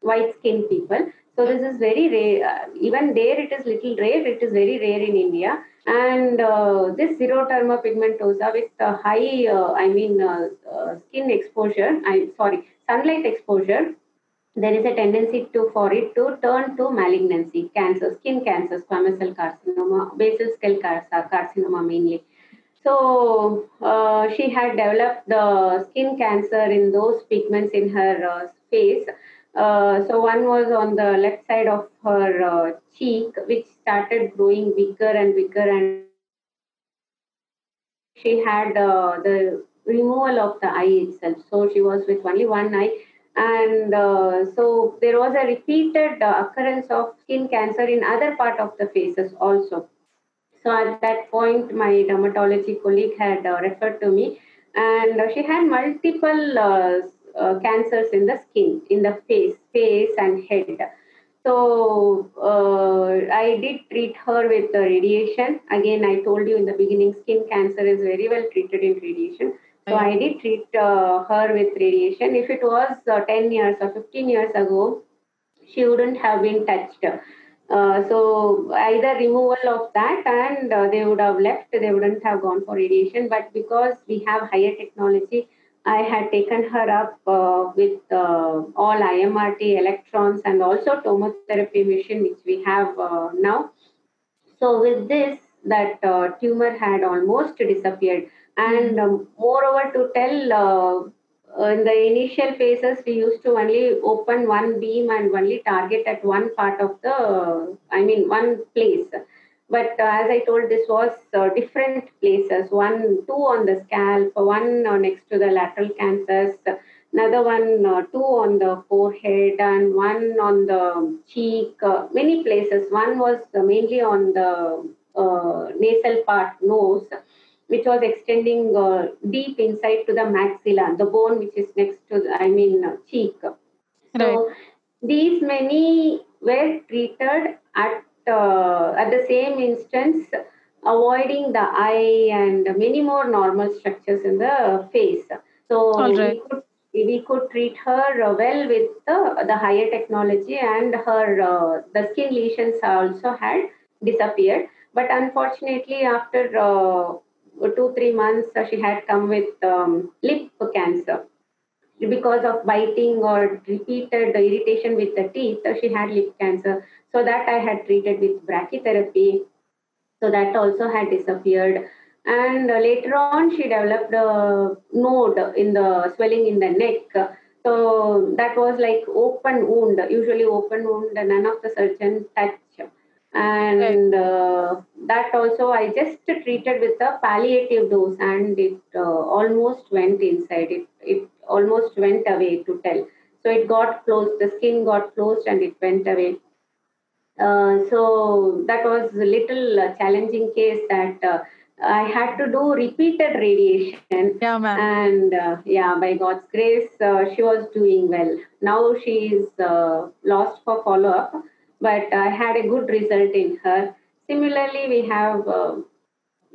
white-skinned people. So this is very rare. Even there, it is little rare. It is very rare in India. And uh, this xeroderma pigmentosa with uh, high, uh, I mean, uh, uh, skin exposure, I'm sorry, sunlight exposure, there is a tendency to for it to turn to malignancy, cancer, skin cancer, squamous cell carcinoma, basal cell carcinoma mainly. So uh, she had developed the skin cancer in those pigments in her uh, face. Uh, so one was on the left side of her uh, cheek, which started growing bigger and bigger, and she had uh, the removal of the eye itself. So she was with only one eye, and uh, so there was a repeated uh, occurrence of skin cancer in other part of the faces also. So at that point, my dermatology colleague had uh, referred to me, and uh, she had multiple uh, Uh, cancers in the skin, in the face, face and head. So uh, I did treat her with the radiation. Again, I told you in the beginning, skin cancer is very well treated in radiation. So I did treat uh, her with radiation. If it was uh, ten years or fifteen years ago, she wouldn't have been touched. Uh, so either removal of that and uh, they would have left, they wouldn't have gone for radiation. But because we have higher technology, I had taken her up uh, with uh, all I M R T electrons and also tomotherapy machine, which we have uh, now. So with this, that uh, tumor had almost disappeared. And um, moreover, to tell, uh, in the initial phases, we used to only open one beam and only target at one part of the, uh, I mean, one place. But uh, as I told, this was uh, different places, one, two on the scalp, one uh, next to the lateral cancers, another one, uh, two on the forehead, and one on the cheek, uh, many places. One was uh, mainly on the uh, nasal part, nose, which was extending uh, deep inside to the maxilla, the bone which is next to, the, I mean, uh, cheek. Right. So These many were treated at, uh, at the same instance, avoiding the eye and many more normal structures in the face. So right. we, could, we could treat her well with the, the higher technology, and her uh, the skin lesions also had disappeared. But unfortunately, after uh, two, three months, she had come with um, lip cancer. Because of biting or repeated irritation with the teeth, she had lip cancer. So that I had treated with brachytherapy. So that also had disappeared. And later on, she developed a node in the swelling in the neck. So that was like open wound, usually open wound, and none of the surgeons touch. And uh, that also I just treated with a palliative dose, and it uh, almost went inside. It, it almost went away to tell. So it got closed, the skin got closed and it went away. Uh, so that was a little uh, challenging case that uh, I had to do repeated radiation. Yeah, ma'am. And uh, yeah, by God's grace, uh, she was doing well. Now she is uh, lost for follow-up, but I had a good result in her. Similarly, we have uh,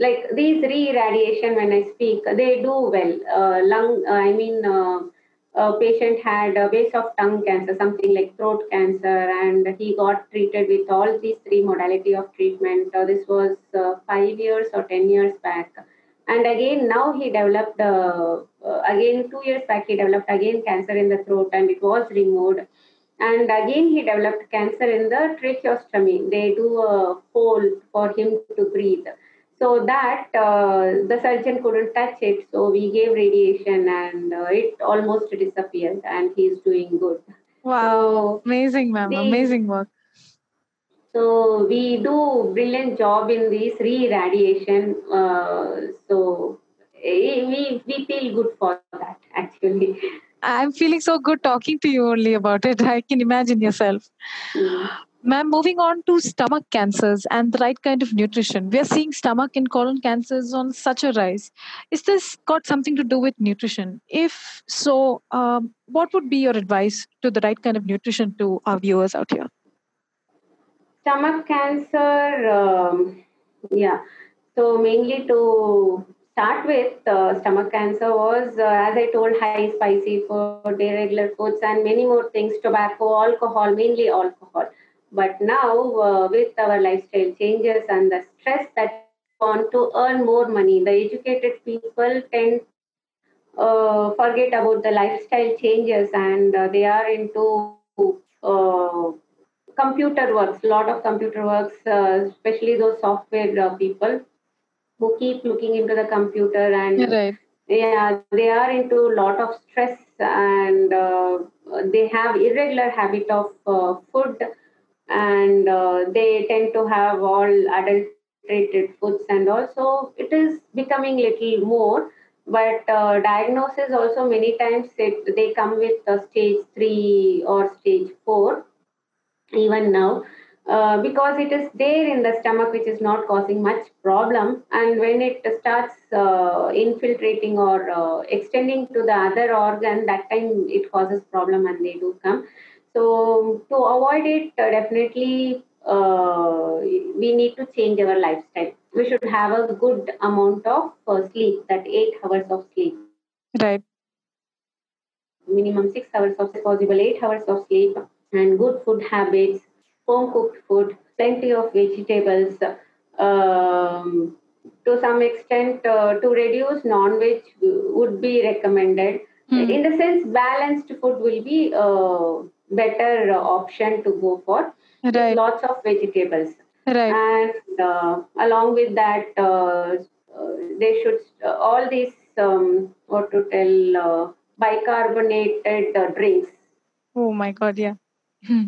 like these re-irradiation, when I speak, they do well. Uh, lung, uh, I mean, uh, a patient had a base of tongue cancer, something like throat cancer, and he got treated with all these three modality of treatment. Uh, this was uh, five years or ten years back. And again, now he developed, uh, uh, again, two years back, he developed again cancer in the throat, and it was removed. And again, he developed cancer in the tracheostomy. They do a hole for him to breathe. So that uh, the surgeon couldn't touch it. So we gave radiation, and uh, it almost disappeared. And he's doing good. Wow. So amazing, ma'am. These, amazing work. So we do brilliant job in this re-irradiation. Uh, so we, we feel good for that, actually. I'm feeling so good talking to you only about it. I can imagine yourself. Mm. Ma'am, moving on to stomach cancers and the right kind of nutrition. We are seeing stomach and colon cancers on such a rise. Is this got something to do with nutrition? If so, um, what would be your advice to the right kind of nutrition to our viewers out here? Stomach cancer, um, yeah. So mainly to... start with, uh, stomach cancer was, uh, as I told, high spicy food, irregular foods, and many more things, tobacco, alcohol, mainly alcohol. But now, uh, with our lifestyle changes and the stress that on to earn more money, the educated people tend to uh, forget about the lifestyle changes, and uh, they are into uh, computer works, a lot of computer works, uh, especially those software uh, people who keep looking into the computer, and right. yeah, they are into a lot of stress, and uh, they have irregular habit of uh, food, and uh, they tend to have all adulterated foods, and also it is becoming little more, but uh, diagnosis also many times it, they come with uh, stage three or stage four even now. Uh, because it is there in the stomach, which is not causing much problem. And when it starts uh, infiltrating or uh, extending to the other organ, that time it causes problem, and they do come. So to avoid it, uh, definitely uh, we need to change our lifestyle. We should have a good amount of uh, sleep, that eight hours of sleep. Right. Minimum six hours of sleep, possible eight hours of sleep, and good food habits. Home cooked food, plenty of vegetables, um, to some extent uh, to reduce non-veg would be recommended. Mm. In the sense, balanced food will be a better option to go for. Right. Lots of vegetables. Right. And uh, along with that, uh, they should, uh, all these, um, what to tell, uh, bicarbonated uh, drinks. Oh my God, yeah. Hmm.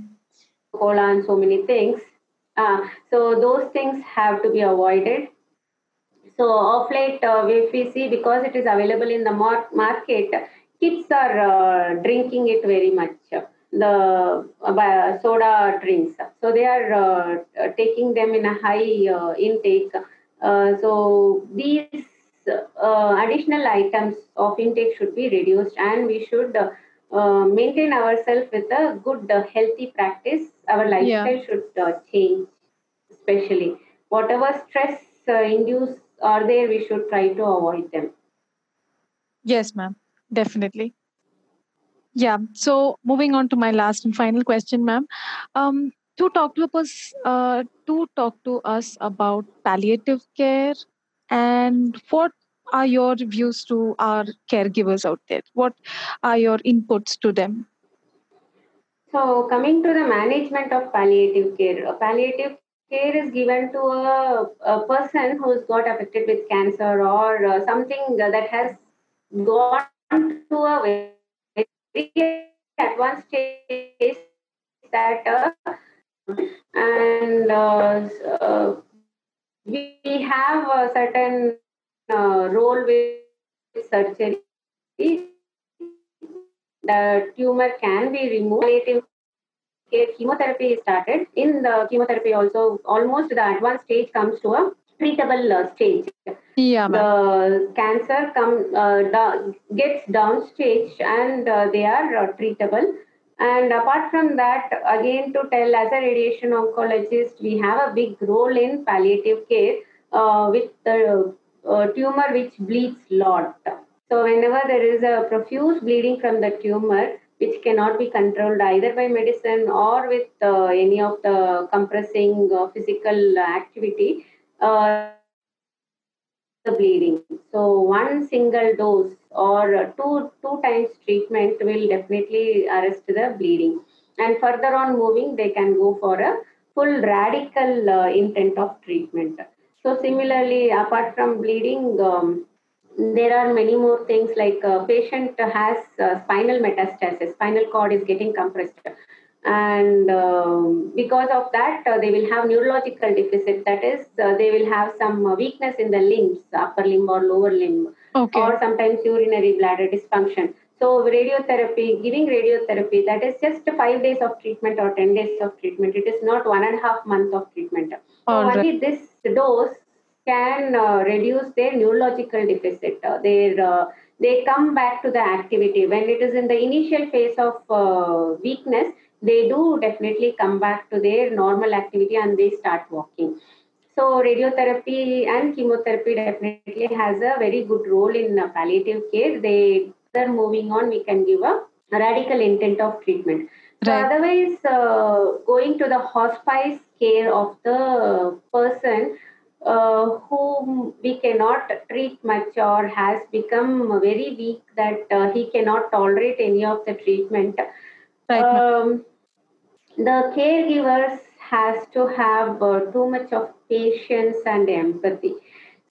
Cola and so many things. Uh, so those things have to be avoided. So off late, uh, if we see, because it is available in the mar- market, kids are uh, drinking it very much, the uh, soda drinks. So they are uh, taking them in a high uh, intake. Uh, so these uh, additional items of intake should be reduced, and we should uh, uh, maintain ourselves with a good, uh, healthy practice. Our lifestyle yeah. should uh, change, especially. Whatever stress uh, induced are there, we should try to avoid them. Yes, ma'am. Definitely. Yeah. So moving on to my last and final question, ma'am. Um, to talk to us, uh, to talk to us about palliative care, and what are your views to our caregivers out there? What are your inputs to them? So coming to the management of palliative care, a palliative care is given to a, a person who's got affected with cancer or uh, something that has gone to a very advanced stage, that uh, and uh, uh, we have a certain Uh, role with surgery. The tumor can be removed. Palliative care chemotherapy is started. In the chemotherapy also, almost the advanced stage comes to a treatable uh, stage. Yeah, the cancer come uh, down, gets downstage, and uh, they are uh, treatable. And apart from that, again to tell, as a radiation oncologist, we have a big role in palliative care uh, with the uh, Uh, tumor which bleeds lot. So whenever there is a profuse bleeding from the tumor, which cannot be controlled either by medicine or with uh, any of the compressing uh, physical activity, uh, the bleeding. So one single dose or two two times treatment will definitely arrest the bleeding. And further on moving, they can go for a full radical uh, intent of treatment. So similarly, apart from bleeding, um, there are many more things like a patient has uh, spinal metastasis, spinal cord is getting compressed. And um, because of that, uh, they will have neurological deficit. That is, uh, they will have some uh, weakness in the limbs, upper limb or lower limb, okay. or sometimes urinary bladder dysfunction. So radiotherapy, giving radiotherapy, that is just five days of treatment or ten days of treatment. It is not one and a half month of treatment. All right. So only this dose can uh, reduce their neurological deficit. Uh, their, uh, they come back to the activity. When it is in the initial phase of uh, weakness, they do definitely come back to their normal activity and they start walking. So radiotherapy and chemotherapy definitely has a very good role in uh, palliative care. They moving on, we can give a radical intent of treatment. So right. Otherwise, uh, going to the hospice care of the person uh, whom we cannot treat much or has become very weak that uh, he cannot tolerate any of the treatment. Right. Um, the caregivers has to have uh, too much of patience and empathy.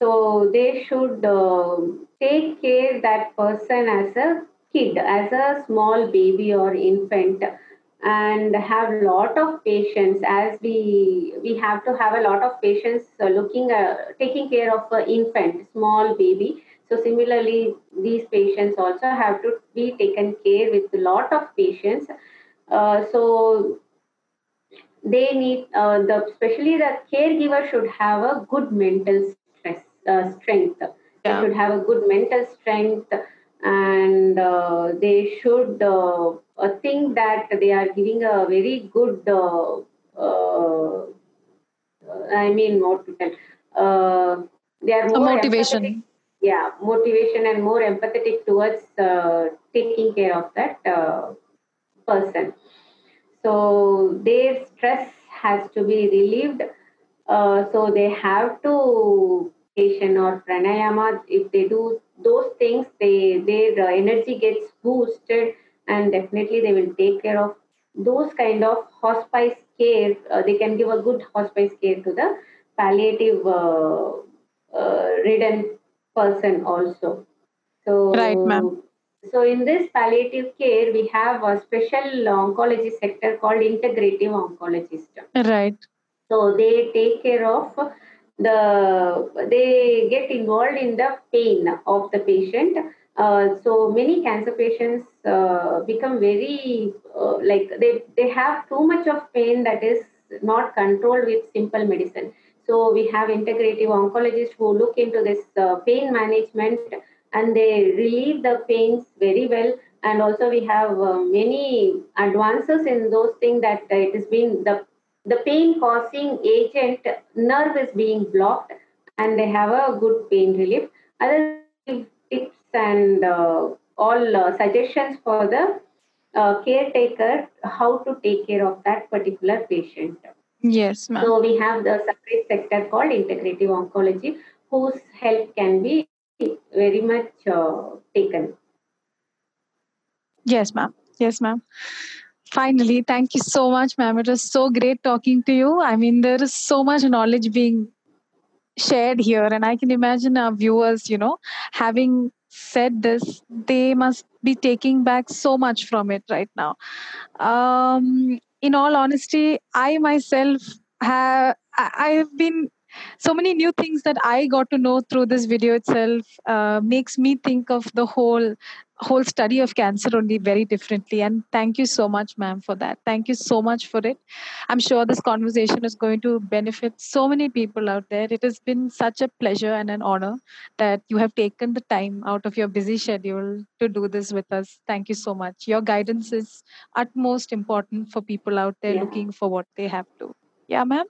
So they should uh, take care of that person as a kid, as a small baby or infant, and have a lot of patience. As we we have to have a lot of patience looking uh, taking care of an infant, small baby. So similarly, these patients also have to be taken care with a lot of patience. Uh, so. They need uh, the especially the caregiver should have a good mental stress uh, strength. Yeah. They should have a good mental strength, and uh, they should uh, think that they are giving a very good. Uh, uh, I mean, what to tell? Uh, they are more a motivation. Empathetic, yeah, motivation and more empathetic towards uh, taking care of that uh, person. So their stress has to be relieved. Uh, so they have to meditation or pranayama. If they do those things, they their energy gets boosted, and definitely they will take care of those kind of hospice care. Uh, they can give a good hospice care to the palliative uh, uh, ridden person also. So right, ma'am. So in this palliative care, we have a special oncology sector called integrative oncologist. Right. So they take care of the, they get involved in the pain of the patient. Uh, so many cancer patients uh, become very, uh, like they, they have too much of pain that is not controlled with simple medicine. So we have integrative oncologists who look into this uh, pain management, and they relieve the pains very well And also we have uh, many advances in those things that it is being, the, the pain causing agent nerve is being blocked and they have a good pain relief. Other tips and uh, all uh, suggestions for the uh, caretaker, how to take care of that particular patient. Yes, ma'am. So we have the separate sector called integrative oncology, whose help can be very much uh, taken. Yes, ma'am. Yes, ma'am. Finally, thank you so much, ma'am. It was so great talking to you. I mean, there is so much knowledge being shared here, and I can imagine our viewers, you know, having said this, they must be taking back so much from it right now. Um, in all honesty, I myself have, I've been so many new things that I got to know through this video itself. Uh, makes me think of the whole whole study of cancer only very differently. And thank you so much, ma'am, for that. Thank you so much for it. I'm sure this conversation is going to benefit so many people out there. It has been such a pleasure and an honor that you have taken the time out of your busy schedule to do this with us. Thank you so much. Your guidance is utmost important for people out there yeah. looking for what they have to. Yeah, ma'am?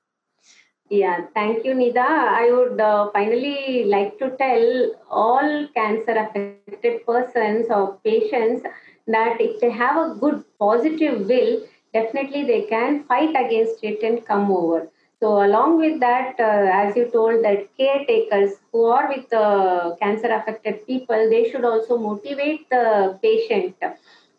Yeah, thank you, Nida. I would uh, finally like to tell all cancer-affected persons or patients that if they have a good positive will, definitely they can fight against it and come over. So along with that, uh, as you told, that caretakers who are with uh, cancer-affected people, they should also motivate the patient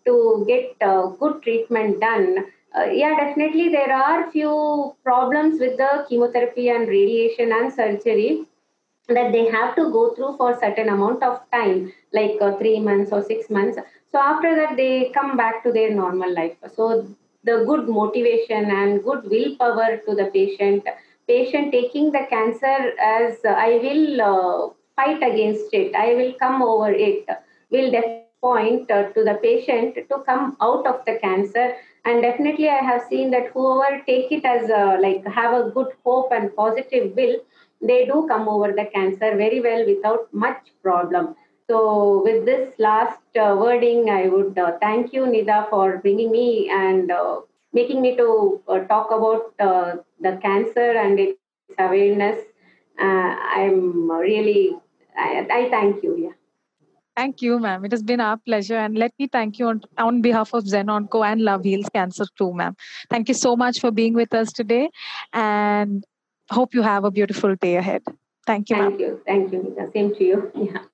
to get uh, good treatment done. Uh, yeah, definitely there are few problems with the chemotherapy and radiation and surgery that they have to go through for a certain amount of time, like uh, three months or six months. So after that, they come back to their normal life. So the good motivation and good willpower to the patient, patient taking the cancer as uh, I will uh, fight against it, I will come over it, will definitely point uh, to the patient to come out of the cancer. And definitely I have seen that whoever take it as a, like have a good hope and positive will, they do come over the cancer very well without much problem. So with this last uh, wording, I would uh, thank you, Nida, for bringing me and uh, making me to uh, talk about uh, the cancer and its awareness. Uh, I'm really, I, I thank you. Yeah. Thank you, ma'am. It has been our pleasure. And let me thank you on, on behalf of Zen Onco and Love Heals Cancer too, ma'am. Thank you so much for being with us today. And hope you have a beautiful day ahead. Thank you, ma'am. Thank you. Thank you, Nita. Same to you. Yeah.